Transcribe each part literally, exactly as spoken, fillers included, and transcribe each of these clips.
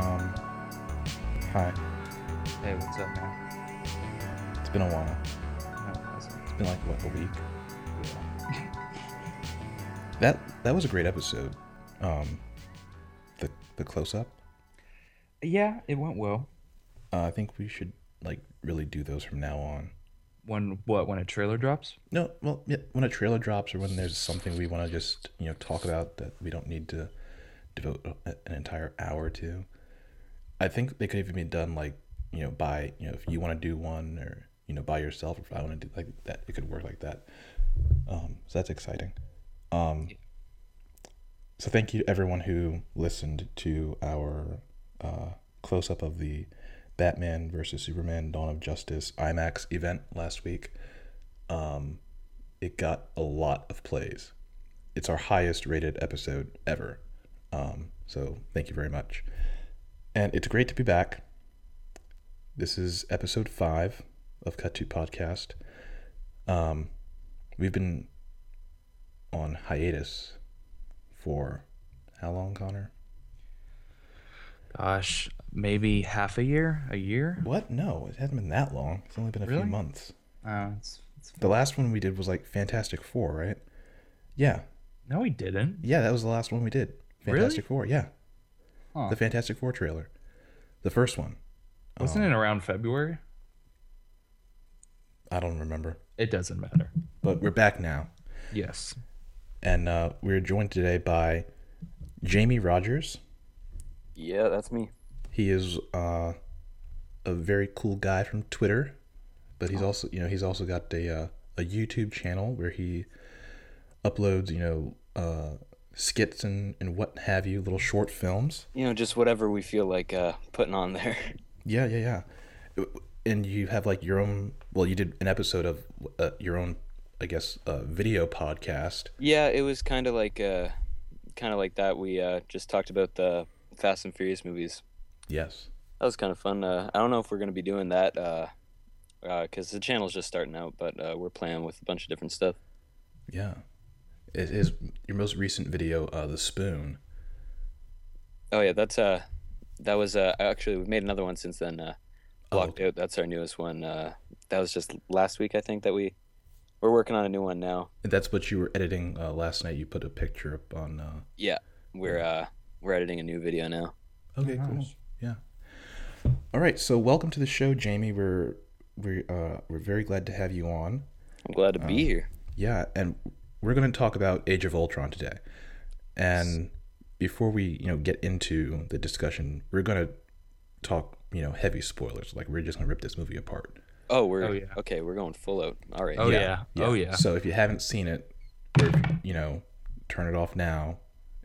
Um, hi. Hey, what's up, man? It's been a while. Oh, it's been like, what, a week? Yeah. that that was a great episode. Um, the the close-up. Yeah, it went well. Uh, I think we should like really do those from now on. When what? When a trailer drops? No, well, yeah, when a trailer drops, or when there's something we want to just you know talk about that we don't need to devote an entire hour to. I think they could even be done like you know by you know if you want to do one or you know by yourself or if I want to do like that, it could work like that. Um, so that's exciting. Um, so thank you to everyone who listened to our uh, close up of the Batman versus Superman Dawn of Justice IMAX event last week. Um, it got a lot of plays. It's our highest rated episode ever. Um, so thank you very much. And it's great to be back. This is episode five of Cut to Podcast. Um, we've been on hiatus for how long, Connor? Gosh, maybe half a year, a year? What? No, it hasn't been that long. It's only been a really? few months. Uh, it's, it's the last one we did was like Fantastic Four, right? Yeah. No, we didn't. Yeah, that was the last one we did. Fantastic really? Four, yeah. Huh. The Fantastic Four trailer. The first one. Wasn't um, it around February? I don't remember. It doesn't matter. But we're back now. Yes. And uh, we're joined today by Jamie Rogers. Yeah, that's me. He is uh, a very cool guy from Twitter, but he's oh. also, you know, he's also got a uh, a YouTube channel where he uploads, you know, uh, skits and, and what have you, little short films. You know, just whatever we feel like uh, putting on there. Yeah, yeah, yeah. And you have like your own. Well, you did an episode of uh, your own, I guess, uh, video podcast. Yeah, it was kind of like, uh, kind of like that. We uh, just talked about the Fast and Furious movies. Yes, that was kind of fun. uh I don't know if we're going to be doing that uh because uh, the channel's just starting out, but uh we're playing with a bunch of different stuff. Yeah, it is your most recent video, uh the spoon. Oh yeah, that's uh that was uh actually we've made another one since then. uh Blocked oh. Out, that's our newest one. Uh that was just last week, I think, that we we're working on a new one now. That's what you were editing uh last night. You put a picture up on uh yeah we're uh We're editing a new video now. Okay, oh, cool. Nice. Yeah. All right, so welcome to the show, Jamie. We're we uh we're very glad to have you on. I'm glad to um, be here. Yeah, and we're going to talk about Age of Ultron today. And before we, you know, get into the discussion, we're going to talk, you know, heavy spoilers. Like we're just going to rip this movie apart. Oh, we're oh, yeah. Okay, we're going full out. All right. Oh yeah. yeah. yeah. Oh yeah. So if you haven't seen it, or, you know, turn it off now.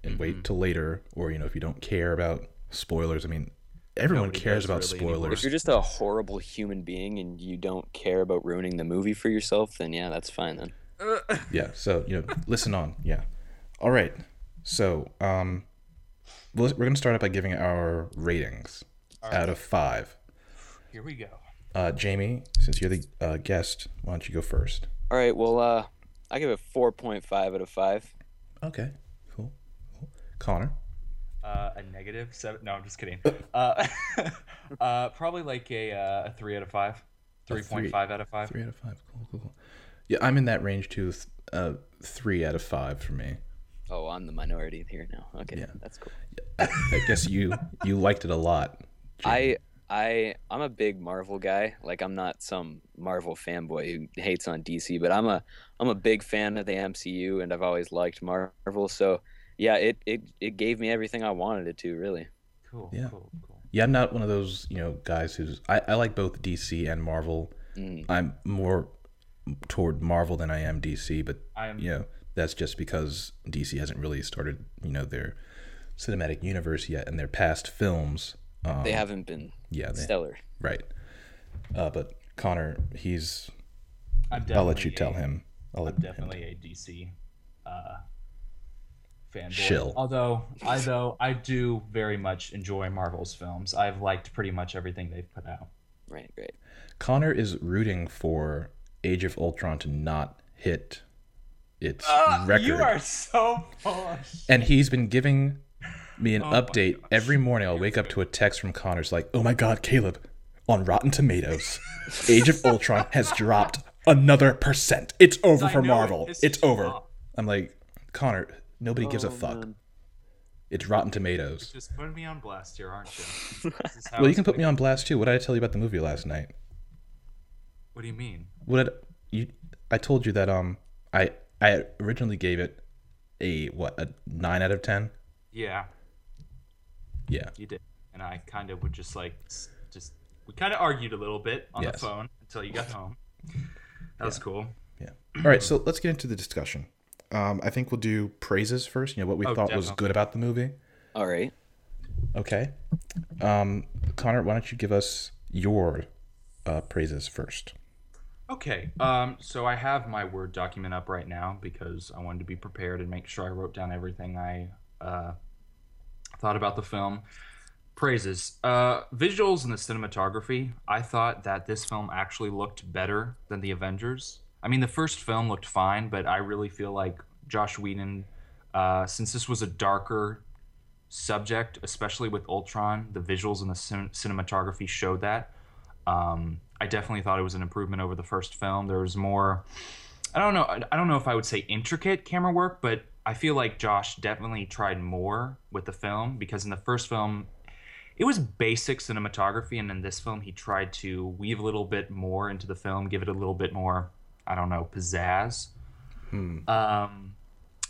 And wait till later, or you know, if you don't care about spoilers. I mean, everyone Nobody cares about really spoilers. Anymore. If you're just a horrible human being and you don't care about ruining the movie for yourself, then yeah, that's fine then. Yeah. So you know, listen on. Yeah. All right. So um, we're gonna start out by giving our ratings right. out of five. Here we go. Uh, Jamie, since you're the uh, guest, why don't you go first? All right. Well, uh, I give it four point five out of five. Okay. Connor? Uh, a negative seven. No, I'm just kidding. Uh, uh, probably like a, uh, a three out of five. three point five out of five. Three out of five. Cool, cool, cool. Yeah, I'm in that range too. Uh, three out of five for me. Oh, I'm the minority here now. Okay, yeah. That's cool. I, I guess you you liked it a lot. Jamie. I I I'm a big Marvel guy. Like I'm not some Marvel fanboy who hates on D C, but I'm a I'm a big fan of the M C U, and I've always liked Marvel. So. Yeah, it, it, it gave me everything I wanted it to, really. Cool, yeah. cool, cool. Yeah, I'm not one of those, you know, guys who's... I, I like both D C and Marvel. Mm. I'm more toward Marvel than I am D C, but, I'm... you know, that's just because D C hasn't really started, you know, their cinematic universe yet, and their past films... Um, they haven't been yeah, they, stellar. Right. Uh, but Connor, he's... I'm definitely I'll let you a, tell him. I'll I'm definitely him. a D C... Uh, Shill. Although, although I do very much enjoy Marvel's films. I've liked pretty much everything they've put out. Right, great. Connor is rooting for Age of Ultron to not hit its uh, record. You are so bullish. And he's been giving me an oh update every morning. I'll wake up to a text from Connors like, oh my God, Caleb, on Rotten Tomatoes, Age of Ultron has dropped another percent. It's over for Marvel. It's, it's over. Not. I'm like, Connor, nobody oh, gives a fuck. Man. It's Rotten Tomatoes. It's just putting me on blast here, aren't you? Well, you can put me on blast too. What did I tell you about the movie last night? What do you mean? What did, you? I told you that um, I I originally gave it a what a nine out of ten. Yeah. Yeah. You did, and I kind of would just like just we kind of argued a little bit on yes. the phone until you got home. That yeah. was cool. Yeah. All right, so let's get into the discussion. Um, I think we'll do praises first. You know what we oh, thought definitely. was good about the movie. All right. Okay. Um, Connor, why don't you give us your uh, praises first? Okay. Um, so I have my Word document up right now because I wanted to be prepared and make sure I wrote down everything I uh, thought about the film. Praises. Uh, visuals and the cinematography. I thought that this film actually looked better than the Avengers. I mean, the first film looked fine, but I really feel like Joss Whedon, uh, since this was a darker subject, especially with Ultron, the visuals and the cin- cinematography showed that. Um, I definitely thought it was an improvement over the first film. There was more, I don't know, I don't know if I would say intricate camera work, but I feel like Josh definitely tried more with the film because in the first film, it was basic cinematography, and in this film, he tried to weave a little bit more into the film, give it a little bit more, I don't know, pizzazz. Hmm. Um,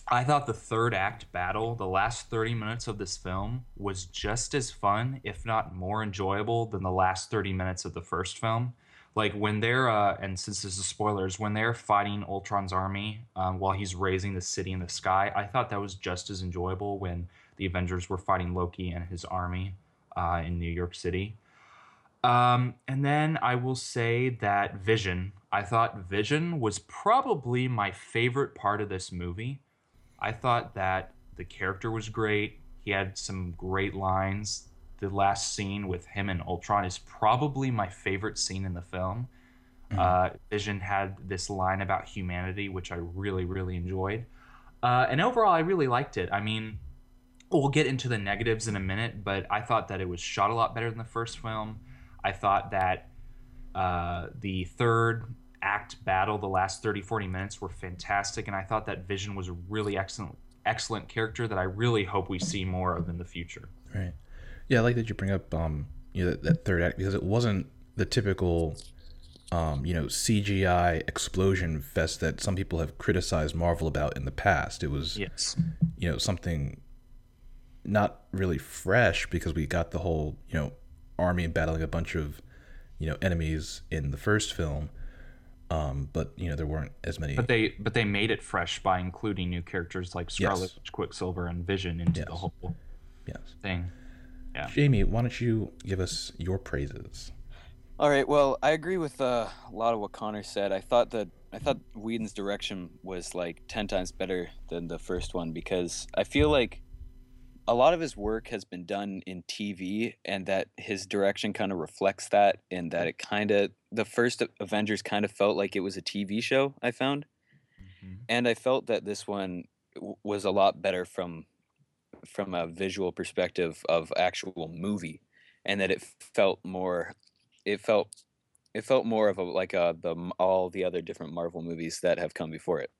I thought the third act battle, the last thirty minutes of this film, was just as fun, if not more enjoyable, than the last thirty minutes of the first film. Like when they're, uh, and since this is spoilers, when they're fighting Ultron's army um, while he's raising the city in the sky, I thought that was just as enjoyable when the Avengers were fighting Loki and his army uh, in New York City. Um, and then I will say that Vision, I thought Vision was probably my favorite part of this movie. I thought that the character was great. He had some great lines. The last scene with him and Ultron is probably my favorite scene in the film. Mm-hmm. Uh, Vision had this line about humanity, which I really, really enjoyed. Uh, and overall, I really liked it. I mean, we'll get into the negatives in a minute, but I thought that it was shot a lot better than the first film. I thought that uh, the third act battle, the last thirty, forty minutes were fantastic. And I thought that Vision was a really excellent, excellent character that I really hope we see more of in the future. Right. Yeah, I like that you bring up um, you know, that, that third act because it wasn't the typical um, you know, C G I explosion fest that some people have criticized Marvel about in the past. It was yes. you know, something not really fresh because we got the whole, you know, army battling a bunch of, you know, enemies in the first film, um, but you know there weren't as many. But they but they made it fresh by including new characters like Scarlet Witch, yes. Quicksilver, and Vision into yes. the whole yes. thing. Yeah. Jamie, why don't you give us your praises? All right. Well, I agree with uh, a lot of what Connor said. I thought that I thought Whedon's direction was like ten times better than the first one because I feel like a lot of his work has been done in T V and that his direction kind of reflects that and that it kind of, the first Avengers kind of felt like it was a T V show, I found. Mm-hmm. And I felt that this one w- was a lot better from, from a visual perspective of actual movie and that it felt more, it felt, it felt more of a, like a, the, all the other different Marvel movies that have come before it.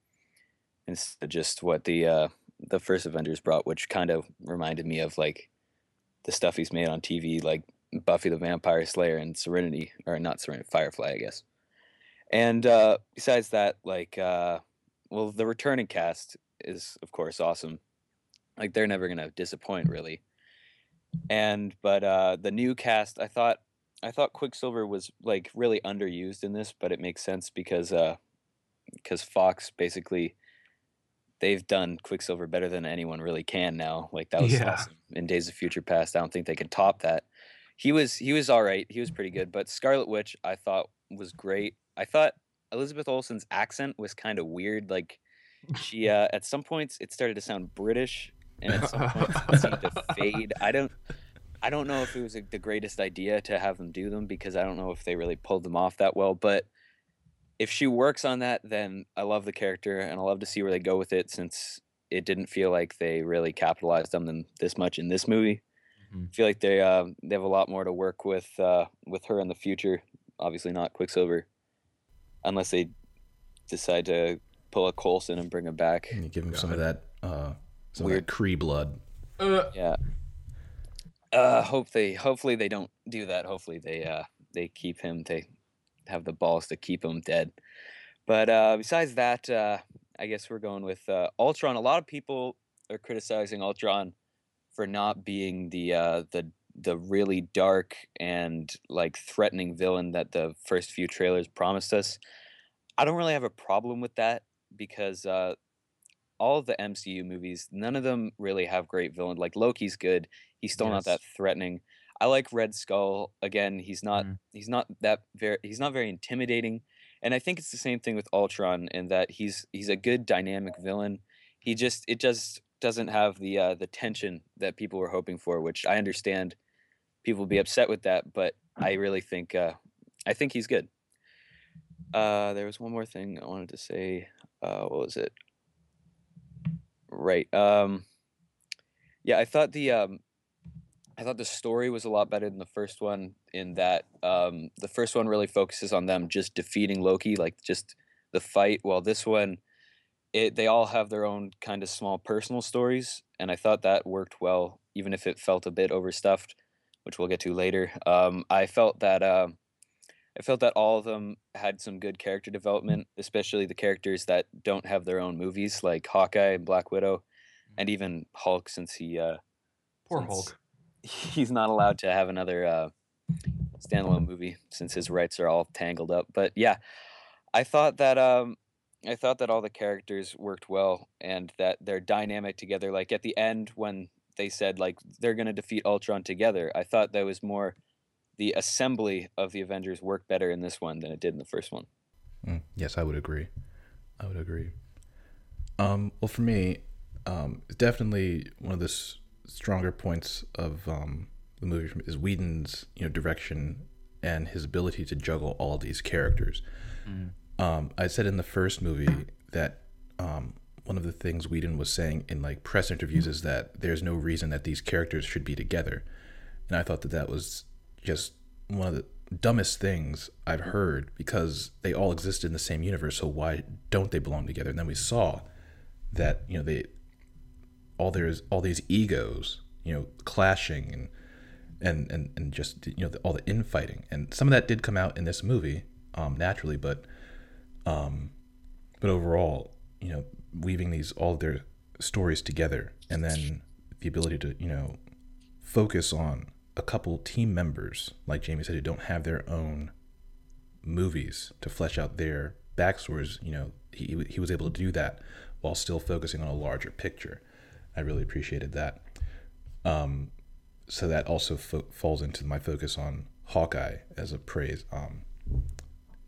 It's just what the, uh, the first Avengers brought, which kind of reminded me of like the stuff he's made on T V, like Buffy the Vampire Slayer and Serenity, or not Serenity, Firefly, I guess. And uh, besides that, like, uh, well, the returning cast is, of course, awesome. Like, they're never going to disappoint, really. And but uh, the new cast, I thought, I thought Quicksilver was like really underused in this, but it makes sense because uh, because Fox basically. They've done Quicksilver better than anyone really can now. Like that was yeah. awesome in Days of Future Past. I don't think they could top that. He was he was all right. He was pretty good. But Scarlet Witch, I thought was great. I thought Elizabeth Olsen's accent was kind of weird. Like she uh, at some points it started to sound British, and at some points it seemed to fade. I don't I don't know if it was like, the greatest idea to have them do them because I don't know if they really pulled them off that well, but. If she works on that, then I love the character and I love to see where they go with it since it didn't feel like they really capitalized on them this much in this movie. Mm-hmm. I feel like they uh, they have a lot more to work with uh, with her in the future. Obviously not Quicksilver, unless they decide to pull a Coulson and bring him back. And you give him God. some of that uh, some weird of that Kree blood. Uh. Yeah. Uh, hope they. Hopefully they don't do that. Hopefully they uh, they keep him. They have the balls to keep him dead. But uh, besides that, uh, I guess we're going with uh, Ultron. A lot of people are criticizing Ultron for not being the uh, the the really dark and like threatening villain that the first few trailers promised us. I don't really have a problem with that because uh, all of the M C U movies, none of them really have great villains. Like Loki's good; he's still yes. not that threatening. I like Red Skull. Again, he's not mm. he's not that very he's not very intimidating. And I think it's the same thing with Ultron in that he's he's a good dynamic villain. He just it just doesn't have the uh, the tension that people were hoping for, which I understand people will be upset with that, but I really think uh, I think he's good. Uh, there was one more thing I wanted to say. Uh, what was it? Right. Um, yeah, I thought the um, I thought the story was a lot better than the first one. In that um, the first one really focuses on them just defeating Loki, like just the fight. While this one, it, they all have their own kind of small personal stories, and I thought that worked well, even if it felt a bit overstuffed, which we'll get to later. Um, I felt that uh, I felt that all of them had some good character development, especially the characters that don't have their own movies, like Hawkeye and Black Widow, and even Hulk, since he uh, poor Hulk, he's not allowed to have another. Uh, standalone movie since his rights are all tangled up. But yeah, I thought that um I thought that all the characters worked well and that they're dynamic together. Like at the end when they said like they're going to defeat Ultron together, I thought that was more the assembly of the Avengers worked better in this one than it did in the first one. Mm, yes, I would agree. I would agree. Um well for me, um definitely one of the s- stronger points of um the movie is Whedon's, you know, direction and his ability to juggle all these characters. Mm. Um, I said in the first movie that um, one of the things Whedon was saying in like press interviews is that there's no reason that these characters should be together, and I thought that that was just one of the dumbest things I've heard because they all exist in the same universe. So why don't they belong together? And then we saw that you know they all there's all these egos, you know, clashing and. And, and and just you know the, all the infighting, and some of that did come out in this movie um, naturally, but um, but overall, you know, weaving these all of their stories together, and then the ability to you know focus on a couple team members, like Jamie said, who don't have their own movies to flesh out their backstories. You know, he he was able to do that while still focusing on a larger picture. I really appreciated that. Um, So that also fo- falls into my focus on Hawkeye as a praise. Um,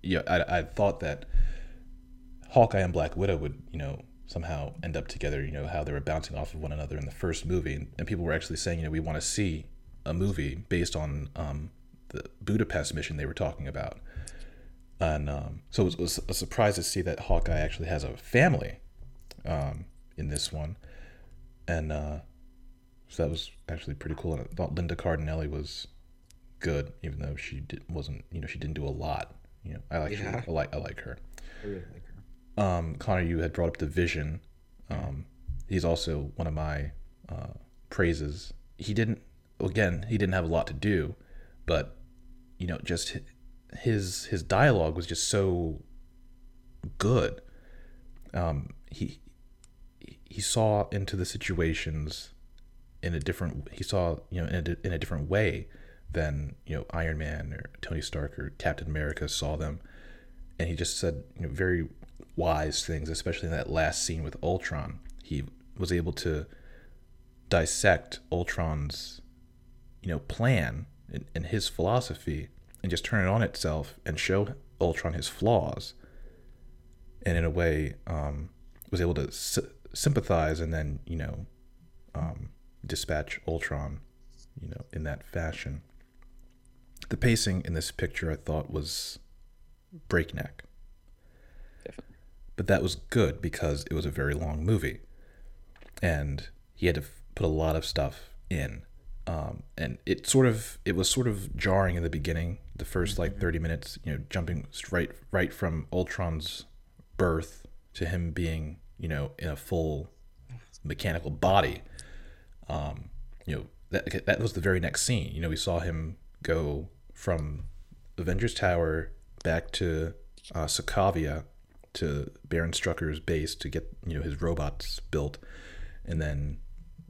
yeah, I, I thought that Hawkeye and Black Widow would, you know, somehow end up together. You know how they were bouncing off of one another in the first movie, and, and people were actually saying, you know, we want to see a movie based on um, the Budapest mission they were talking about. And um, so it was, it was a surprise to see that Hawkeye actually has a family um, in this one, and. Uh, So that was actually pretty cool, and I thought Linda Cardinelli was good, even though she did, wasn't. You know, she didn't do a lot. You know, I like yeah. I like I like her. I really like her. Um, Connor, you had brought up the Vision. Um, he's also one of my uh, praises. He didn't. Again, he didn't have a lot to do, but you know, just his his dialogue was just so good. Um, he he saw into the situations. In a different, he saw you know in a, in a different way than you know Iron Man or Tony Stark or Captain America saw them, and he just said you know very wise things, especially in that last scene with Ultron. He was able to dissect Ultron's you know plan and, and his philosophy, and just turn it on itself and show Ultron his flaws, and in a way um, was able to sy- sympathize and then you know. Um, dispatch Ultron, you know, in that fashion. The pacing in this picture, I thought, was breakneck. Definitely. But that was good because it was a very long movie. and he had to f- put a lot of stuff in. Um, and it sort of it was sort of jarring in the beginning, the first like thirty minutes, you know, jumping right right from Ultron's birth to him being, you know, in a full mechanical body. Um, you know, that that was the very next scene. You know, we saw him go from Avengers Tower back to uh, Sokovia to Baron Strucker's base to get, you know, his robots built, and then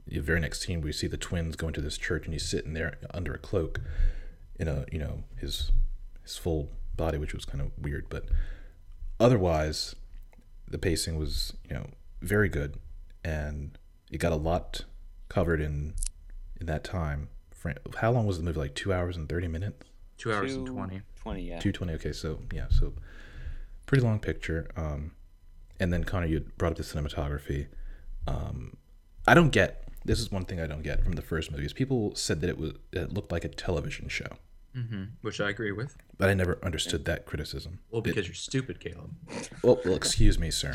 the very next scene we see the twins go into this church and he's sitting there under a cloak in a, you know, his his full body, which was kind of weird, but otherwise the pacing was, you know, very good, and it got a lot covered in in that time frame. How long was the movie, like two hours and thirty minutes? Two hours two, and twenty. twenty, yeah. two twenty, okay, so yeah, so pretty long picture. Um, and then Connor, you brought up the cinematography. Um, I don't get, this is one thing I don't get from the first movie, is people said that it was that it looked like a television show. Mm-hmm. Which I agree with. But I never understood that criticism. Well, because it, you're stupid, Caleb. Well, well, excuse me, sir.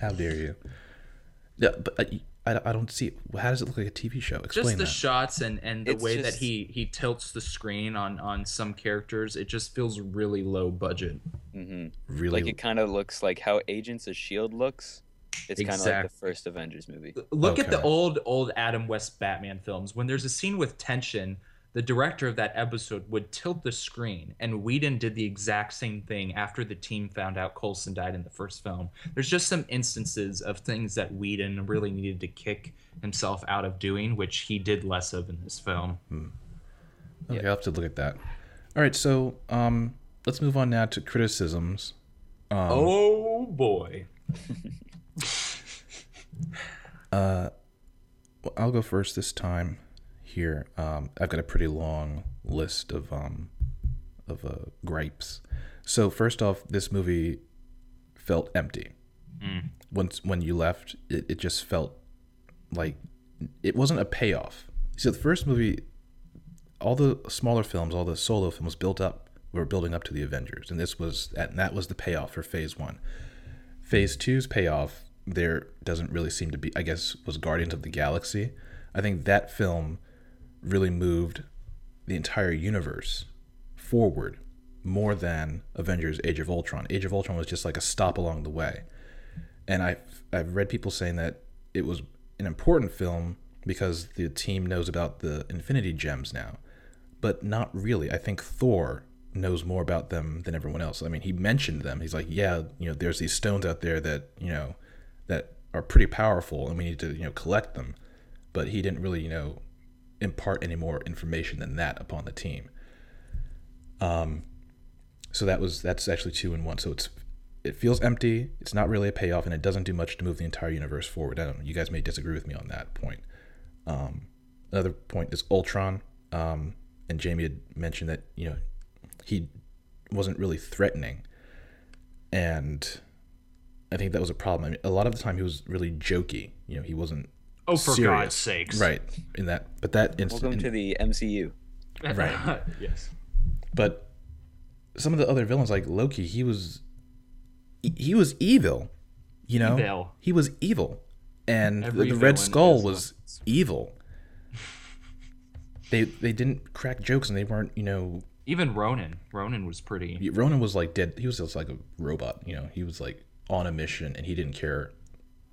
How dare you? Yeah, but I, I, I don't see it. How does it look like a T V show? Explain just the that. Shots and, and the it's way just, that he, he tilts the screen on, on some characters. It just feels really low budget. Mm-hmm. Really, like it kind of looks like how Agents of S H I E L D looks. It's exactly. Kind of like the first Avengers movie. Look okay. at the old old Adam West Batman films. When there's a scene with tension, the director of that episode would tilt the screen, and Whedon did the exact same thing after the team found out Coulson died in the first film. There's just some instances of things that Whedon really needed to kick himself out of doing, which he did less of in this film. Hmm. Okay, yeah. I'll have to look at that. All right, so um, let's move on now to criticisms. Um, oh, boy. uh well, I'll go first this time here. um I've got a pretty long list of um of uh, gripes. So first off, this movie felt empty. mm. Once when you left, it, it just felt like it wasn't a payoff. So the first movie, all the smaller films, all the solo films built up were building up to the Avengers, and this was and that was the payoff for phase one. Phase two's payoff there doesn't really seem to be, I guess, was Guardians of the Galaxy. I think that film really moved the entire universe forward more than Avengers Age of Ultron. Age of Ultron was just like a stop along the way. And I've, I've read people saying that it was an important film because the team knows about the Infinity Gems now. But not really. I think Thor knows more about them than everyone else. I mean, he mentioned them. He's like, yeah, you know, there's these stones out there that, you know, that are pretty powerful and we need to, you know, collect them. But he didn't really, you know, impart any more information than that upon the team. Um, so that was, that's actually two in one. So it's, it feels empty. It's not really a payoff, and it doesn't do much to move the entire universe forward. I don't know. You guys may disagree with me on that point. Um, another point is Ultron. Um, and Jamie had mentioned that, you know, he wasn't really threatening. And I think that was a problem. I mean, a lot of the time he was really jokey. You know, he wasn't Oh, for serious. God's sakes. Right. In that, but that inst- Welcome in, to the M C U. Right. Yes. But some of the other villains, like Loki, he was he was evil, you know? Evil. He was evil. And Every the, the Red Skull was not evil. They they didn't crack jokes, and they weren't, you know, even Ronan. Ronan was pretty Ronan was like dead. He was just like a robot, you know. He was like on a mission, and he didn't care.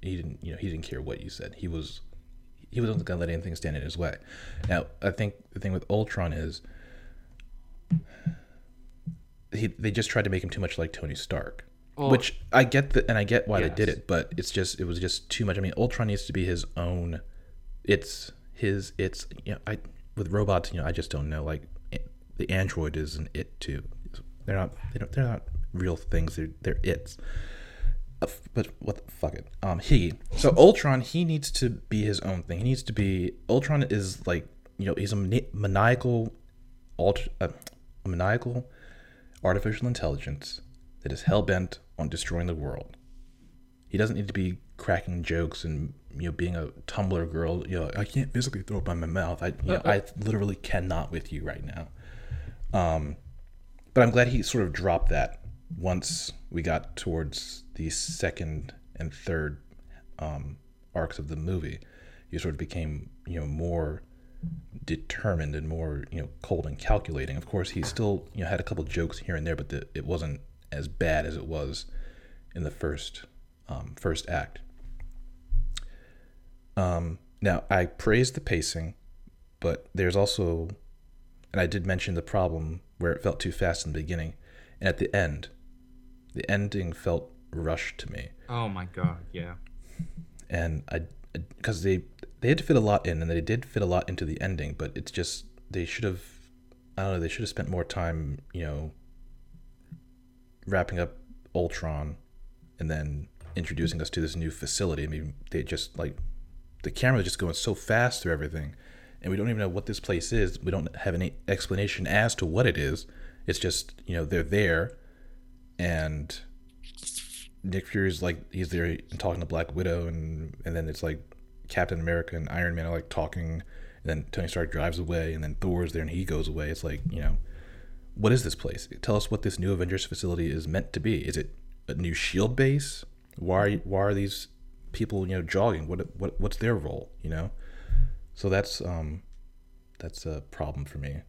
He didn't, you know, he didn't care what you said. He was, he wasn't gonna let anything stand in his way. Now, I think the thing with Ultron is, he they just tried to make him too much like Tony Stark, well, which I get that, and I get why yes. they did it, but it's just, it was just too much. I mean, Ultron needs to be his own. It's his, it's you know, I with robots, you know, I just don't know. Like the android is an it too. They're not, they don't, they're not real things. They're they're it's. But what the fuck it um he so Ultron, he needs to be his own thing. He needs to be Ultron is like, you know, he's a mani- maniacal alter, uh, a maniacal artificial intelligence that is hell-bent on destroying the world. He doesn't need to be cracking jokes and, you know, being a Tumblr girl, you know, I can't physically throw up by my mouth. I you know, I literally cannot with you right now. Um but I'm glad he sort of dropped that once we got towards the second and third um, arcs of the movie, you sort of became, you know, more determined and more, you know, cold and calculating. Of course, he still, you know, had a couple jokes here and there, but the, it wasn't as bad as it was in the first um, first act. Um, now, I praise the pacing, but there's also, and I did mention the problem where it felt too fast in the beginning, and at the end, the ending felt rushed to me. Oh my god, yeah. And I, because they they had to fit a lot in, and they did fit a lot into the ending, but it's just, they should have, I don't know, they should have spent more time, you know, wrapping up Ultron, and then introducing us to this new facility. I mean, they just, like, the camera is just going so fast through everything, and we don't even know what this place is. We don't have any explanation as to what it is. It's just, you know, they're there, and Nick Fury's like, he's there and talking to Black Widow, and, and then it's like Captain America and Iron Man are like talking, and then Tony Stark drives away, and then Thor's there and he goes away. It's like, you know, what is this place? Tell us what this new Avengers facility is meant to be. Is it a new S H I E L D base? Why why are these people, you know, jogging? What what what's their role, you know? So that's um that's a problem for me.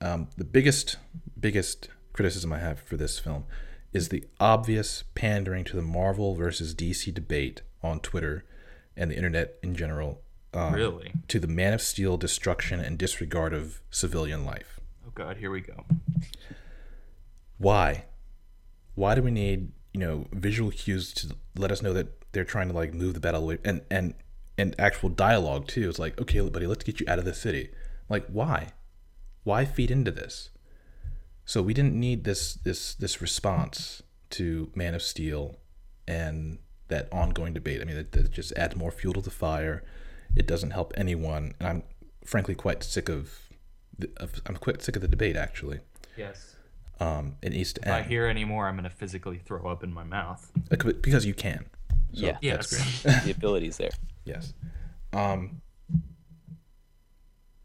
Um, the biggest biggest criticism I have for this film is the obvious pandering to the Marvel versus D C debate on Twitter and the internet in general. Um, really? To the Man of Steel destruction and disregard of civilian life. Oh God, here we go. Why? Why do we need, you know, visual cues to let us know that they're trying to, like, move the battle away, and and and actual dialogue too? It's like, okay, buddy, let's get you out of the city. Like, why? Why feed into this? So we didn't need this this this response to Man of Steel and that ongoing debate. I mean, that, that just adds more fuel to the fire. It doesn't help anyone, and I'm frankly quite sick of, the, of I'm quite sick of the debate, actually. Yes. Um, it needs to end. If I hear any more, I'm going to physically throw up in my mouth. Because you can. So yeah. That's yes. Great. The ability's there. Yes. Um.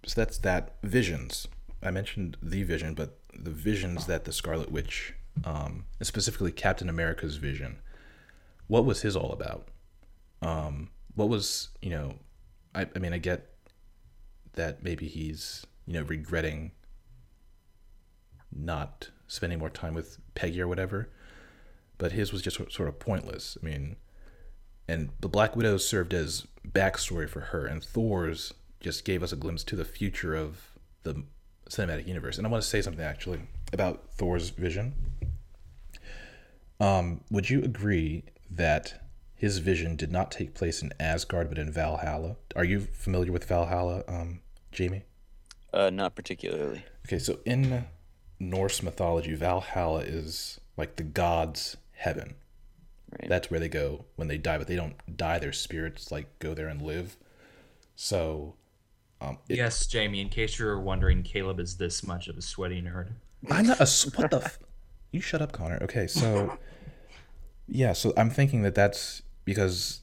So that's that. Visions. I mentioned the vision, but the visions that the Scarlet Witch, um, specifically Captain America's vision, what was his all about? Um, what was, you know, I, I mean, I get that maybe he's, you know, regretting not spending more time with Peggy or whatever, but his was just sort of pointless. I mean, and the Black Widow served as backstory for her, and Thor's just gave us a glimpse to the future of the cinematic universe. And I want to say something actually about Thor's vision. Um, would you agree that his vision did not take place in Asgard, but in Valhalla? Are you familiar with Valhalla, um, Jamie? Uh, not particularly. Okay, so in Norse mythology, Valhalla is like the gods' heaven. Right. That's where they go when they die, but they don't die. Their spirits like go there and live. So, um, it, yes, Jamie. In case you were wondering, Caleb is this much of a sweaty nerd. I'm not a what the. F- you shut up, Connor. Okay, so yeah, so I'm thinking that that's because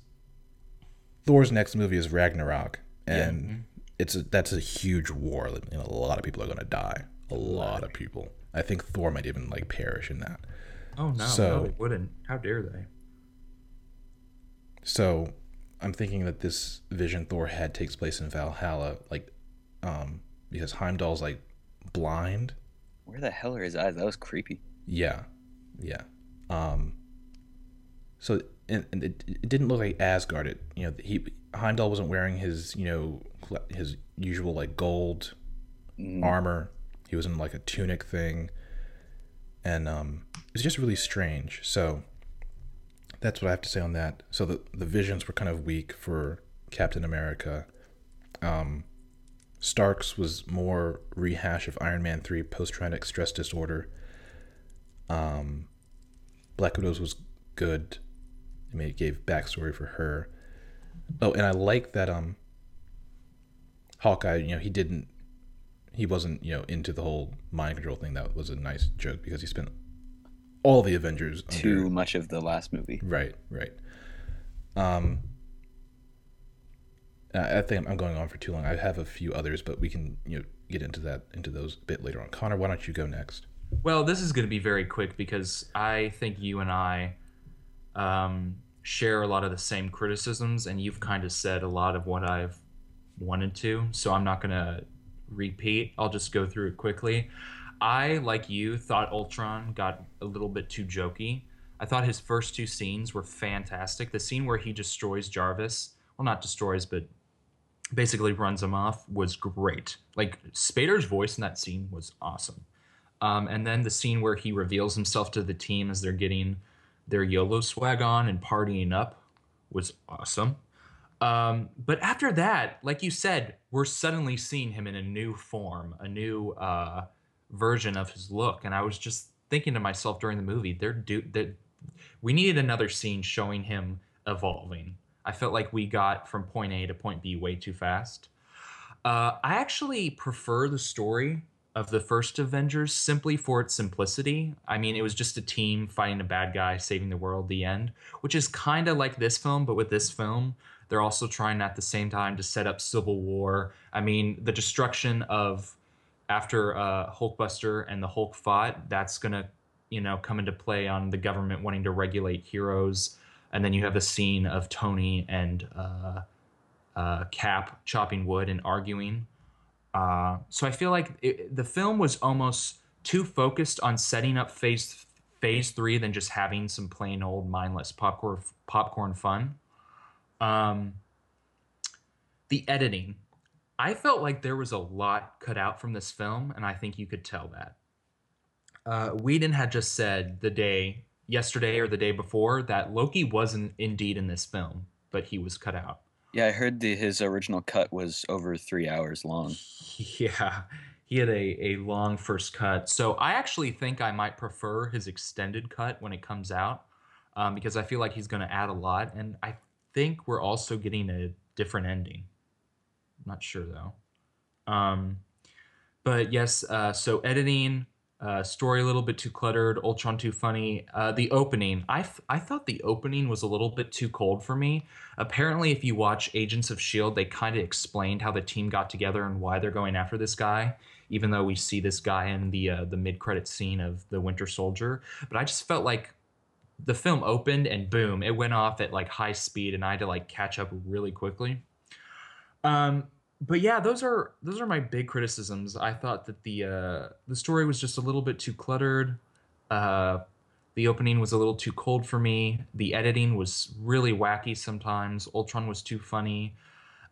Thor's next movie is Ragnarok, and yeah. it's a, that's a huge war. You know, a lot of people are gonna die. A lot of people. I think Thor might even like perish in that. Oh no! So, no, they wouldn't. How dare they? So, I'm thinking that this vision Thor had takes place in Valhalla, like, um, because Heimdall's like blind. Where the hell are his eyes? That was creepy. Yeah, yeah. Um, so and, and it, it didn't look like Asgard. It, you know, he Heimdall wasn't wearing his, you know, his usual like gold mm. armor. He was in like a tunic thing, and um, it's just really strange. So. That's what I have to say on that. So the, the visions were kind of weak for Captain America. Um, Stark's was more rehash of Iron Man three post-traumatic stress disorder. Um, Black Widow's was good. I mean, it gave backstory for her. Oh, and I like that um, Hawkeye, you know, he didn't, he wasn't, you know, into the whole mind control thing. That was a nice joke because he spent all the Avengers under. Too much of the last movie. Right, right. Um, I think I'm going on for too long. I have a few others, but we can, you know, get into that into those a bit later on. Connor, why don't you go next? Well, this is going to be very quick because I think you and I um, share a lot of the same criticisms, and you've kind of said a lot of what I've wanted to, so I'm not going to repeat. I'll just go through it quickly. I, like you, thought Ultron got a little bit too jokey. I thought his first two scenes were fantastic. The scene where he destroys Jarvis, well, not destroys, but basically runs him off, was great. Like, Spader's voice in that scene was awesome. Um, and then the scene where he reveals himself to the team as they're getting their YOLO swag on and partying up was awesome. Um, but after that, like you said, we're suddenly seeing him in a new form, a new uh, version of his look. And I was just thinking to myself during the movie, they're do- they're, we needed another scene showing him evolving. I felt like we got from point A to point B way too fast. Uh, I actually prefer the story of the first Avengers simply for its simplicity. I mean, it was just a team fighting a bad guy, saving the world, the end, which is kind of like this film, but with this film, they're also trying at the same time to set up Civil War. I mean, the destruction of after uh, Hulkbuster and the Hulk fought, that's going to, you know, come into play on the government wanting to regulate heroes. And then you have the scene of Tony and uh, uh, Cap chopping wood and arguing. Uh, so I feel like it, the film was almost too focused on setting up phase phase three than just having some plain old mindless popcorn popcorn fun. Um, the editing, I felt like there was a lot cut out from this film, and I think you could tell that. Uh, Whedon had just said the day yesterday or the day before that Loki wasn't indeed in this film, but he was cut out. Yeah, I heard the, his original cut was over three hours long. Yeah, he had a, a long first cut. So I actually think I might prefer his extended cut when it comes out, um, because I feel like he's going to add a lot. And I think we're also getting a different ending. I'm not sure, though. Um, but yes, uh, so editing, uh, story a little bit too cluttered, Ultron too funny. Uh, the opening, I, f- I thought the opening was a little bit too cold for me. Apparently, if you watch Agents of S H I E L D, they kind of explained how the team got together and why they're going after this guy, even though we see this guy in the uh, the mid-credit scene of the Winter Soldier. But I just felt like the film opened and boom, it went off at like high speed, and I had to like catch up really quickly. Um, but yeah, those are those are my big criticisms. I thought that the uh, the story was just a little bit too cluttered. Uh, the opening was a little too cold for me. The editing was really wacky sometimes. Ultron was too funny.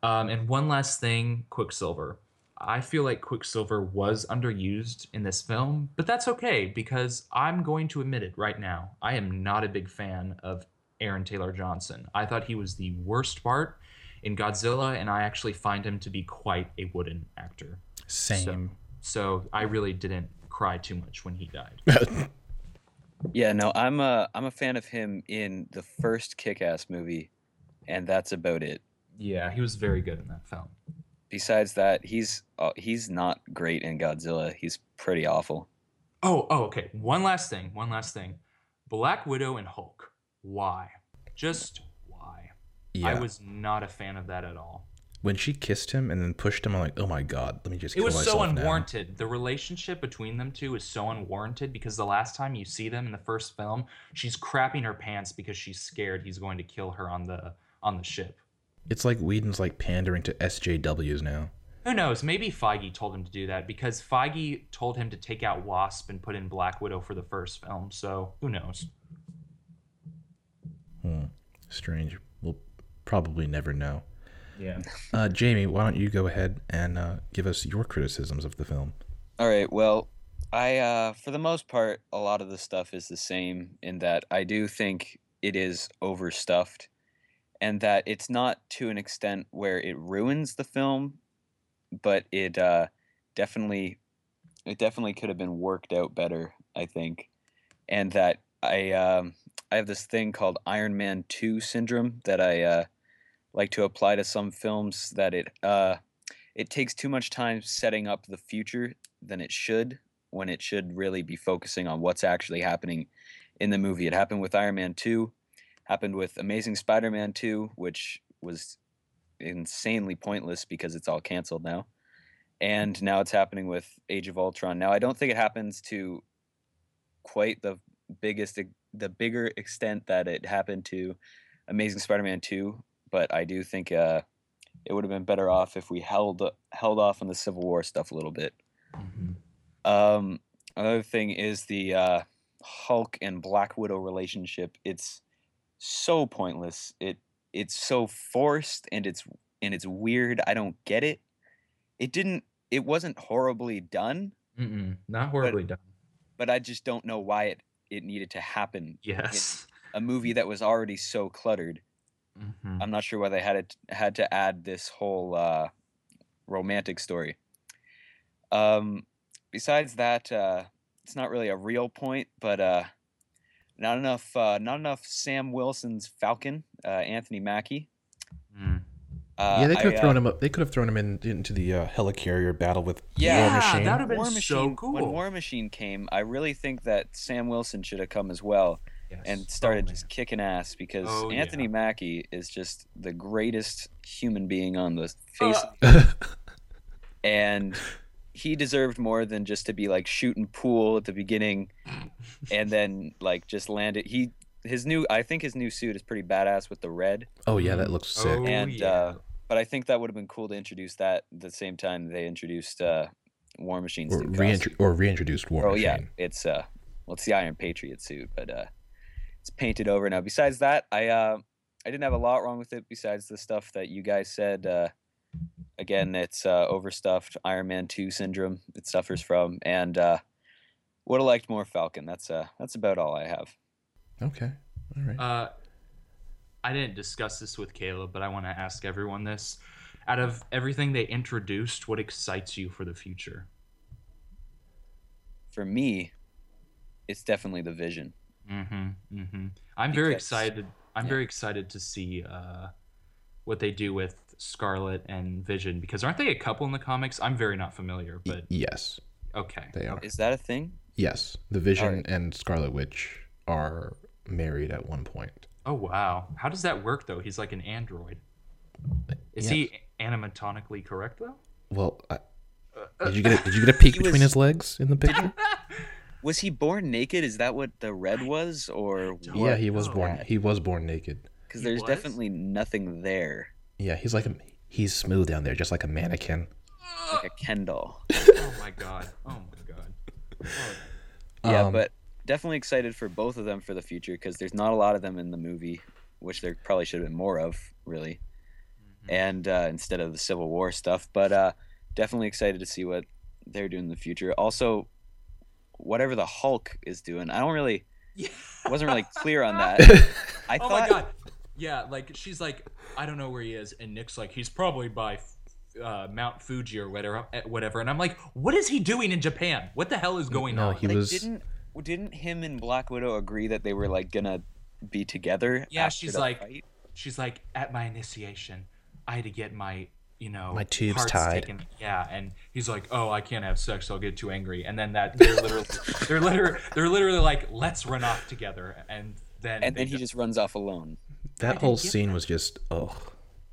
Um, and one last thing, Quicksilver. I feel like Quicksilver was underused in this film, but that's okay because I'm going to admit it right now. I am not a big fan of Aaron Taylor Johnson. I thought he was the worst part in Godzilla, and I actually find him to be quite a wooden actor. Same. So, so I really didn't cry too much when he died. Yeah, no, I'm a, I'm a fan of him in the first Kick-Ass movie, and that's about it. Yeah, he was very good in that film. Besides that, he's uh, he's not great in Godzilla. He's pretty awful. Oh, oh, okay. One last thing. One last thing. Black Widow and Hulk. Why? Just why? Yeah. I was not a fan of that at all. When she kissed him and then pushed him, I'm like, oh my god, let me just kill myself now. It was so unwarranted. The relationship between them two is so unwarranted because the last time you see them in the first film, she's crapping her pants because she's scared he's going to kill her on the on the ship. It's like Whedon's like pandering to S J Ws now. Who knows? Maybe Feige told him to do that because Feige told him to take out Wasp and put in Black Widow for the first film. So who knows? Hmm. Strange. We'll probably never know. Yeah. Uh, Jamie, why don't you go ahead and uh, give us your criticisms of the film? All right. Well, I uh, for the most part, a lot of the stuff is the same in that I do think it is overstuffed. And that it's not to an extent where it ruins the film, but it uh, definitely it definitely could have been worked out better, I think. And that I um, I have this thing called Iron Man two syndrome that I uh, like to apply to some films that it uh, it takes too much time setting up the future than it should when it should really be focusing on what's actually happening in the movie. It happened with Iron Man two. Happened with Amazing Spider-Man two, which was insanely pointless because it's all canceled now. And now it's happening with Age of Ultron. Now, I don't think it happens to quite the biggest, the bigger extent that it happened to Amazing Spider-Man two, but I do think uh, it would have been better off if we held held off on the Civil War stuff a little bit. Mm-hmm. Um, another thing is the uh, Hulk and Black Widow relationship. It's so pointless. It it's so forced and it's and it's weird. I don't get it. It didn't. It wasn't horribly done. Mm-mm, not horribly but, done. But I just don't know why it it needed to happen. Yes. In a movie that was already so cluttered. Mm-hmm. I'm not sure why they had it had to add this whole uh, romantic story. Um, besides that, uh, it's not really a real point, but uh, not enough. Uh, not enough. Sam Wilson's Falcon, uh, Anthony Mackie. Mm. Uh, yeah, they could have I, thrown uh, him up. They could have thrown him in, into the uh, helicarrier battle with yeah, War Machine. Yeah, that would have been War Machine, so cool. When War Machine came, I really think that Sam Wilson should have come as well. Yes. And started oh, just kicking ass, because oh, Anthony yeah. Mackie is just the greatest human being on the face uh. of the earth. And he deserved more than just to be like shooting pool at the beginning and then like just land it. He his new I think his new suit is pretty badass with the red. Oh yeah, that looks sick. Oh, and yeah. uh, but I think that would have been cool to introduce that at the same time they introduced uh, War Machine or, reintro- or reintroduced War oh, Machine. Oh yeah, it's uh well it's the Iron Patriot suit, but uh it's painted over now. Besides that, I uh, I didn't have a lot wrong with it besides the stuff that you guys said. Uh, again, it's uh, overstuffed Iron Man two syndrome it suffers from, and uh, would have liked more Falcon. That's uh, that's about all I have. Okay. All right. Uh, I didn't discuss this with Caleb, but I want to ask everyone this. Out of everything they introduced, what excites you for the future? For me, it's definitely the Vision. Mm-hmm, mm-hmm. I'm because, very excited. I'm yeah. very excited to see uh, what they do with Scarlet and Vision, because aren't they a couple in the comics? I'm very not familiar, but yes, okay, they are. Is that a thing? Yes, the Vision right. and Scarlet Witch are married at one point. Oh wow! How does that work though? He's like an android. Is yes. he animatonically correct though? Well, I, uh, did you get a, did you get a peek between was... his legs in the picture? Was he born naked? Is that what the red was, or what? Yeah, he was born. He was born naked. Because there's was? definitely nothing there. Yeah, he's like a, he's smooth down there, just like a mannequin. Like a Ken doll. Oh my god! Oh my god! Oh. Yeah, um, but definitely excited for both of them for the future, because there's not a lot of them in the movie, which there probably should have been more of, really. Mm-hmm. And uh, instead of the Civil War stuff, but uh, definitely excited to see what they're doing in the future. Also, whatever the Hulk is doing, I don't really yeah. wasn't really clear on that. I oh thought, my god, yeah, like she's like, I don't know where he is, and Nick's like, he's probably by uh, Mount Fuji or whatever, whatever. And I'm like, what is he doing in Japan? What the hell is going no, on? He like, was... Didn't didn't him and Black Widow agree that they were like gonna be together? Yeah, she's like, fight? she's like, at my initiation, I had to get my. You know, my tubes tied. Taken. Yeah, and he's like, "Oh, I can't have sex. So I'll get too angry." And then that they're literally, they're literally, they're literally like, "Let's run off together." And then, and then he just, just runs off alone. That I whole scene that. was just oh,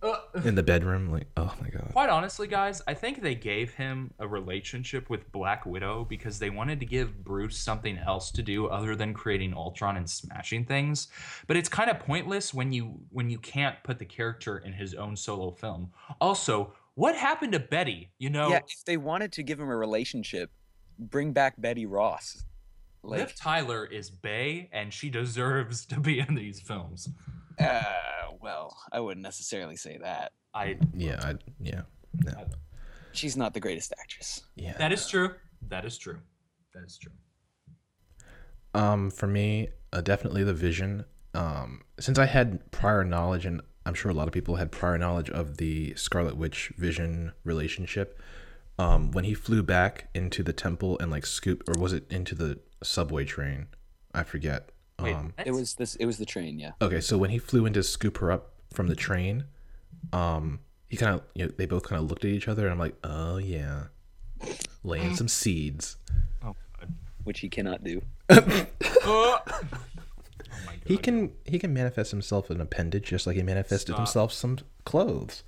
uh, in the bedroom, like oh my god. Quite honestly, guys, I think they gave him a relationship with Black Widow because they wanted to give Bruce something else to do other than creating Ultron and smashing things. But it's kind of pointless when you when you can't put the character in his own solo film. Also, what happened to Betty? You know, yeah, if they wanted to give him a relationship, bring back Betty Ross. Like, Liv Tyler is bae, and she deserves to be in these films. Uh, well, I wouldn't necessarily say that. I yeah, I, yeah, no. She's not the greatest actress. Yeah, that is true. That is true. That is true. Um, for me, uh, definitely the Vision. Um, since I had prior knowledge, and I'm sure a lot of people had prior knowledge of the Scarlet Witch Vision relationship. Um, when he flew back into the temple and like scooped, or was it into the subway train? I forget. Wait, um, it was this. It was the train, yeah. Okay, so when he flew in to scoop her up from the train, um, he kind of, you know, they both kind of looked at each other, and I'm like, oh yeah, laying some seeds. Oh, God. Which he cannot do. Oh my God. He can he can manifest himself an appendage just like he manifested Stop. himself some clothes.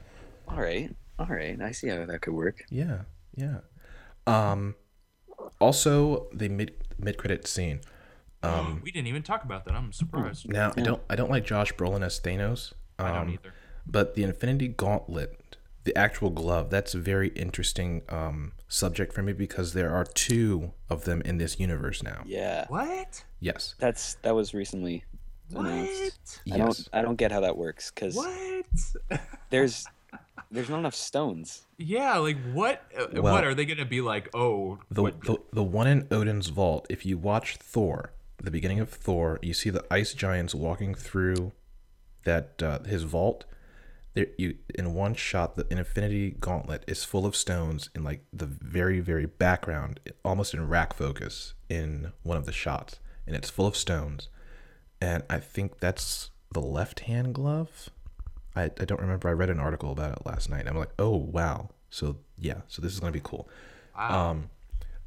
All right, all right, I see how that could work. Yeah, yeah. Um, also the mid mid credit scene. Um, oh, we didn't even talk about that. I'm surprised. Now yeah. I don't I don't like Josh Brolin as Thanos. Um, I don't either. But the Infinity Gauntlet, the actual glove, that's a very interesting um, subject for me because there are two of them in this universe now. Yeah. What? Yes. That's that was recently announced. What? I yes. don't I don't get how that works because what? there's there's not enough stones. Yeah, like what? Well, what are they gonna be like? Oh, the, the the one in Odin's Vault. If you watch Thor, the beginning of Thor, you see the ice giants walking through that uh, his vault. There, you in one shot, the Infinity Gauntlet is full of stones in like the very very background, almost in rack focus in one of the shots, and it's full of stones. And I think that's the left hand glove. I, I don't remember. I read an article about it last night. I'm like, oh, wow. So, yeah. So this is going to be cool. Wow. Um,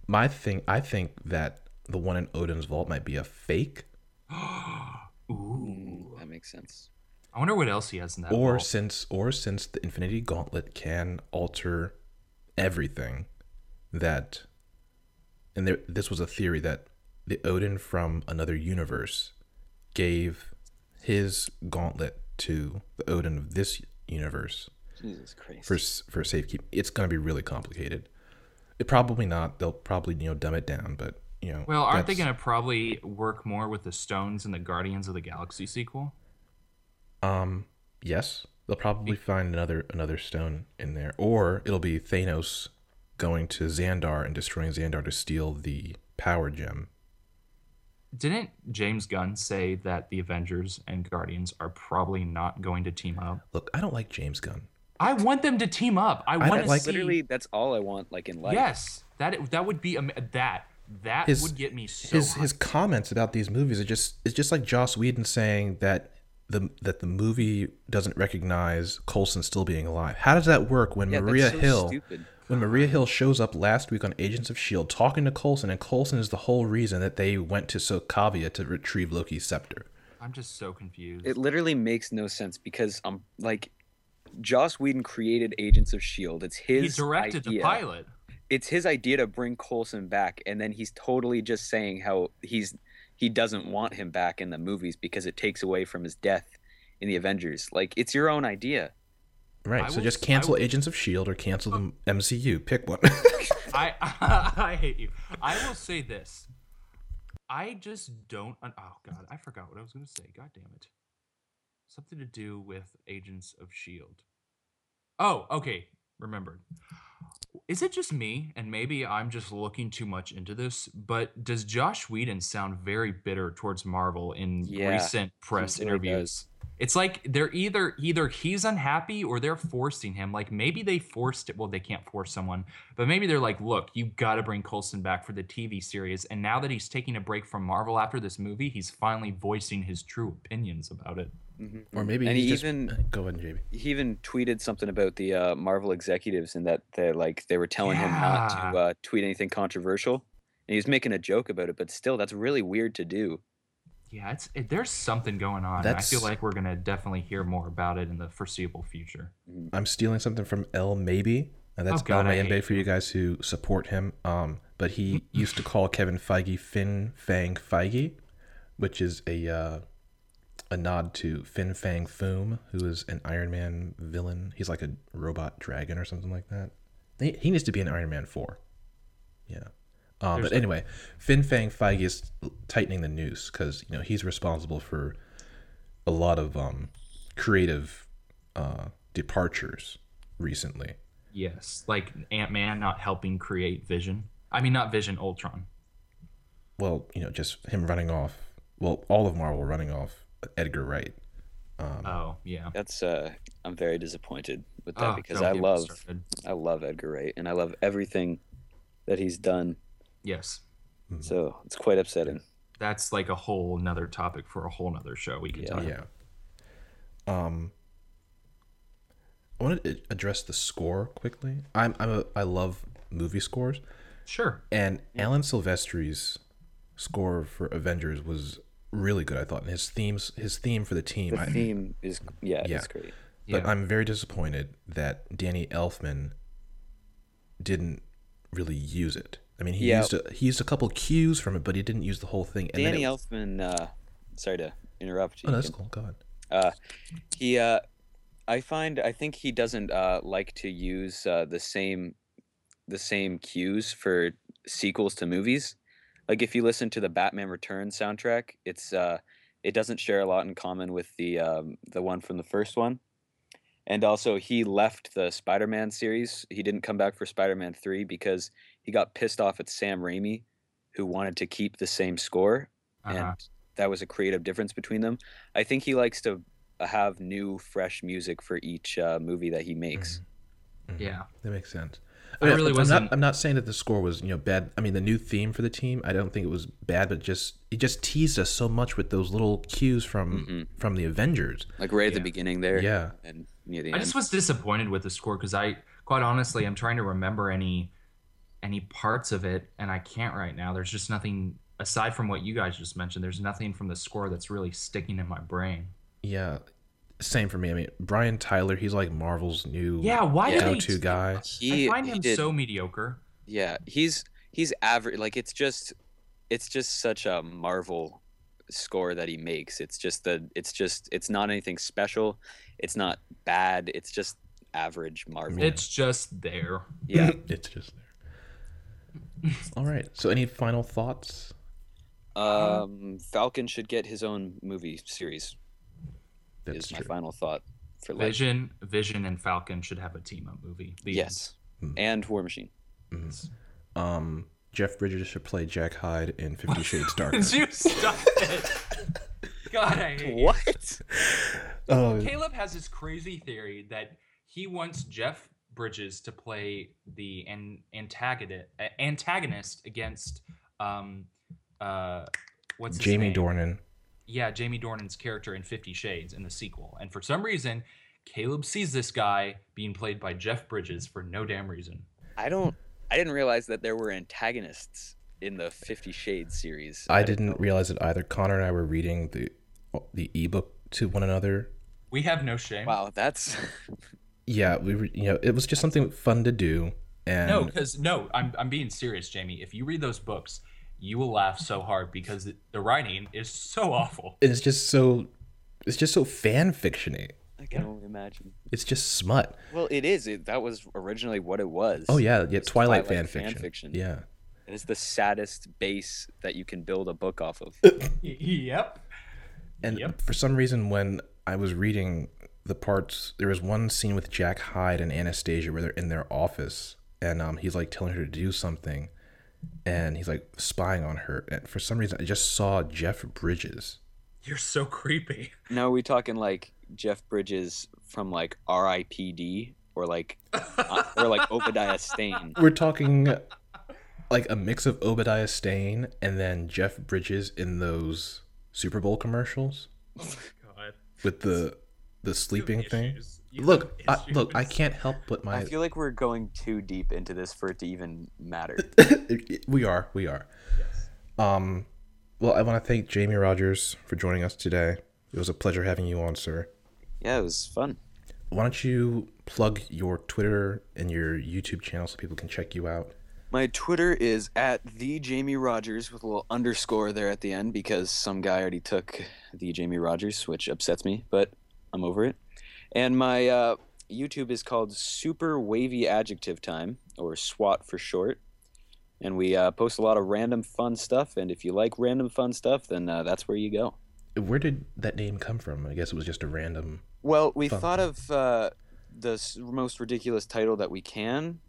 my thing, I think that the one in Odin's Vault might be a fake. Ooh. That makes sense. I wonder what else he has in that or vault. Since, or since the Infinity Gauntlet can alter everything that... And there, this was a theory that the Odin from another universe gave his gauntlet to the Odin of this universe. Jesus Christ. For for safekeeping. It's going to be really complicated. It probably not. They'll probably, you know, dumb it down, but, you know. Well, aren't that's... they going to probably work more with the stones in the Guardians of the Galaxy sequel? Um, yes. They'll probably find another another stone in there, or it'll be Thanos going to Xandar and destroying Xandar to steal the power gem. Didn't James Gunn say that the Avengers and Guardians are probably not going to team up? Look, I don't like James Gunn. I want them to team up. I, I want to like, see. Literally, that's all I want. Like in life. Yes, that that would be that that his, would get me so. His high. His comments about these movies are just it's just like Joss Whedon saying that the that the movie doesn't recognize Coulson still being alive. How does that work when yeah, Maria that's so Hill? Stupid. When Maria Hill shows up last week on Agents of S H I E L D talking to Coulson, and Coulson is the whole reason that they went to Sokovia to retrieve Loki's scepter. I'm just so confused. It literally makes no sense because, um, like, Joss Whedon created Agents of S H I E L D. It's his idea. He directed idea. the pilot. It's his idea to bring Coulson back, and then he's totally just saying how he's he doesn't want him back in the movies because it takes away from his death in the Avengers. Like, it's your own idea. Right, I so would, just cancel would, Agents of S H I E L D or cancel uh, the M C U. Pick one. I, I I hate you. I will say this. I just don't... Un- oh, God. I forgot what I was going to say. God damn it. Something to do with Agents of S H I E L D. Oh, okay. Remembered. Is it just me? And maybe I'm just looking too much into this, but does Joss Whedon sound very bitter towards Marvel in yeah, recent press interviews? It's like they're either either he's unhappy or they're forcing him. Like maybe they forced it. Well, they can't force someone, but maybe they're like, look, you got to bring Coulson back for the T V series. And now that he's taking a break from Marvel after this movie, he's finally voicing his true opinions about it. Mm-hmm. Or maybe and he's he just, even go ahead, Jamie. He even tweeted something about the uh, Marvel executives and that they like they were telling yeah. him not to uh, tweet anything controversial. And he was making a joke about it, but still, that's really weird to do. Yeah, it's it, there's something going on. I feel like we're going to definitely hear more about it in the foreseeable future. I'm stealing something from El Maybe. And that's El Mayembe for you guys who support him. Um, but he used to call Kevin Feige Fin Fang Feige, which is a uh, a nod to Fin Fang Foom, who is an Iron Man villain. He's like a robot dragon or something like that. He, he needs to be in Iron Man four. Yeah. Uh, but anyway, Fin Fang Feige is tightening the noose because you know he's responsible for a lot of um, creative uh, departures recently. Yes, like Ant-Man not helping create Vision. I mean, not Vision, Ultron. Well, you know, just him running off. Well, all of Marvel running off Edgar Wright. Um, oh yeah, that's. Uh, I'm very disappointed with that oh, because I love, I love Edgar Wright, and I love everything that he's done. Yes. So it's quite upsetting. That's like a whole nother topic for a whole nother show we could yeah. talk about. Yeah. Um, I want to address the score quickly. I'm I'm a, I love movie scores. Sure. And yeah. Alan Silvestri's score for Avengers was really good, I thought. And his themes his theme for the team. The I, theme is yeah, yeah. it's great. But yeah. I'm very disappointed that Danny Elfman didn't really use it. I I mean, he yeah. used a, he used a couple cues from it, but he didn't use the whole thing. And Danny it... Elfman, uh, sorry to interrupt you. Oh, that's cool. Go ahead. Uh, he, uh, I find, I think he doesn't uh, like to use uh, the same, the same cues for sequels to movies. Like if you listen to the Batman Returns soundtrack, it's uh, it doesn't share a lot in common with the um, the one from the first one. And also, he left the Spider-Man series. He didn't come back for Spider-Man three because he got pissed off at Sam Raimi, who wanted to keep the same score. Uh-huh. And that was a creative difference between them. I think he likes to have new, fresh music for each uh, movie that he makes. Mm-hmm. Mm-hmm. Yeah. That makes sense. I mean, I really I'm, wasn't... not, I'm not saying that the score was, you know, bad. I mean, the new theme for the team, I don't think it was bad, but just it just teased us so much with those little cues from mm-hmm. from the Avengers. Like right at yeah. the beginning there. Yeah. And near the end. I just was disappointed with the score because I, quite honestly, I'm trying to remember any any parts of it, and I can't right now. There's just nothing, aside from what you guys just mentioned, there's nothing from the score that's really sticking in my brain. Yeah. Same for me. I mean, Brian Tyler, he's like Marvel's new yeah, why go-to guy. He, I find him did, so mediocre. Yeah, he's he's average. Like it's just it's just such a Marvel score that he makes. It's just the it's just it's not anything special. It's not bad. It's just average Marvel. It's just there. Yeah, it's just there. All right. So, any final thoughts? Um, Falcon should get his own movie series. That's is my true. Final thought for later. Vision, Vision, and Falcon should have a team-up movie. These. Yes, mm-hmm. and War Machine. Mm-hmm. Um, Jeff Bridges should play Jack Hyde in Fifty Shades Darker. Did you stop it? God, I hate what? You. Um, Caleb has this crazy theory that he wants Jeff Bridges to play the an- antagonist, uh, antagonist against um, uh, what's his Jamie name? Dornan. Yeah, Jamie Dornan's character in Fifty Shades in the sequel. And for some reason, Caleb sees this guy being played by Jeff Bridges for no damn reason. I don't I didn't realize that there were antagonists in the Fifty Shades series. I, I didn't know. realize it either. Connor and I were reading the the ebook to one another. We have no shame. Wow, that's Yeah, we were, you know, it was just something fun to do. And No, cuz no, I'm I'm being serious, Jamie. If you read those books, you will laugh so hard because the writing is so awful. It's just so, it's just so fan fictiony. I can only imagine. It's just smut. Well, it is. It, that was originally what it was. Oh yeah, yeah. Twilight, Twilight fan, fiction. fan fiction. Yeah. It is the saddest base that you can build a book off of. yep. And yep. for some reason, when I was reading the parts, there was one scene with Jack Hyde and Anastasia where they're in their office, and um, he's like telling her to do something. And he's like spying on her. And for some reason, I just saw Jeff Bridges. You're so creepy. Now, are we talking like Jeff Bridges from like R I P D or like uh, or like Obadiah Stane? We're talking like a mix of Obadiah Stane and then Jeff Bridges in those Super Bowl commercials. Oh my God. With the the sleeping thing. You look, I, look! I can't help but my. I feel like we're going too deep into this for it to even matter. we are, we are. Yes. Um, well, I want to thank Jamie Rogers for joining us today. It was a pleasure having you on, sir. Yeah, it was fun. Why don't you plug your Twitter and your YouTube channel so people can check you out? My Twitter is at the Jamie Rogers with a little underscore there at the end because some guy already took the Jamie Rogers, which upsets me, but I'm over it. And my uh, YouTube is called Super Wavy Adjective Time, or SWAT for short. And we uh, post a lot of random fun stuff. And if you like random fun stuff, then uh, that's where you go. Where did that name come from? I guess it was just a random. Well, we thought thing. of uh, the most ridiculous title that we can,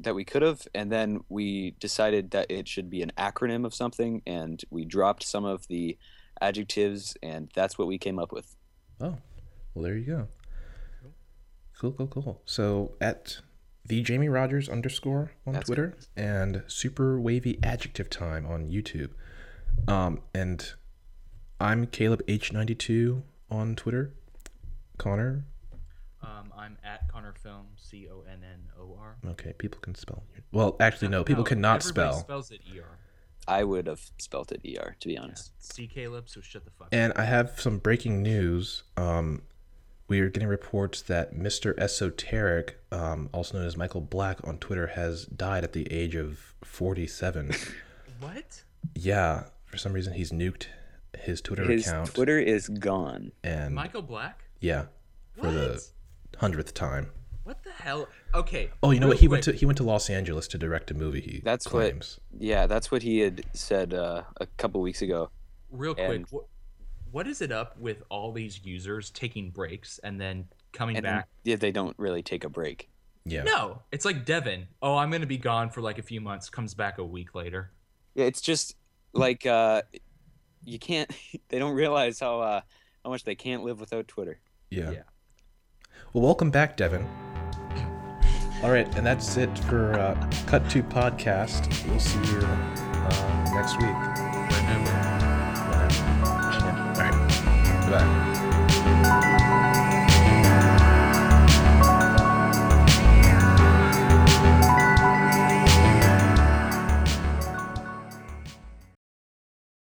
that we could have, and then we decided that it should be an acronym of something, and we dropped some of the adjectives, and that's what we came up with. Oh, well, there you go. Cool, cool, cool. So at the Jamie Rogers underscore on That's Twitter nice. And Super Wavy Adjective Time on YouTube. Um, and I'm Caleb H ninety-two on Twitter. Connor. Um, I'm at Connor Film, C O N N O R. Okay, people can spell. Well, actually, no, people no, cannot spell. Spells it E R. I would have spelled it E R, to be honest. Yeah. See Caleb, so shut the fuck up. And I have some breaking news. Um, we are getting reports that Mister Esoteric, um, also known as Michael Black on Twitter, has died at the age of forty-seven. What? Yeah. For some reason, he's nuked his Twitter his account. His Twitter is gone. And Michael Black? Yeah. For what? The hundredth time. What the hell? Okay. Oh, you know what? He quick. went to he went to Los Angeles to direct a movie. He that's claims. What, yeah, that's what he had said uh, a couple weeks ago. Real and, quick, wh- what is it up with all these users taking breaks and then coming and back? Yeah, they don't really take a break. Yeah. No, it's like Devin. Oh, I'm gonna be gone for like a few months. Comes back a week later. Yeah, it's just like uh, you can't. They don't realize how uh, how much they can't live without Twitter. Yeah. Yeah. Well, welcome back, Devin. All right, and that's it for uh, Cut two Podcast. We'll see you uh, next week.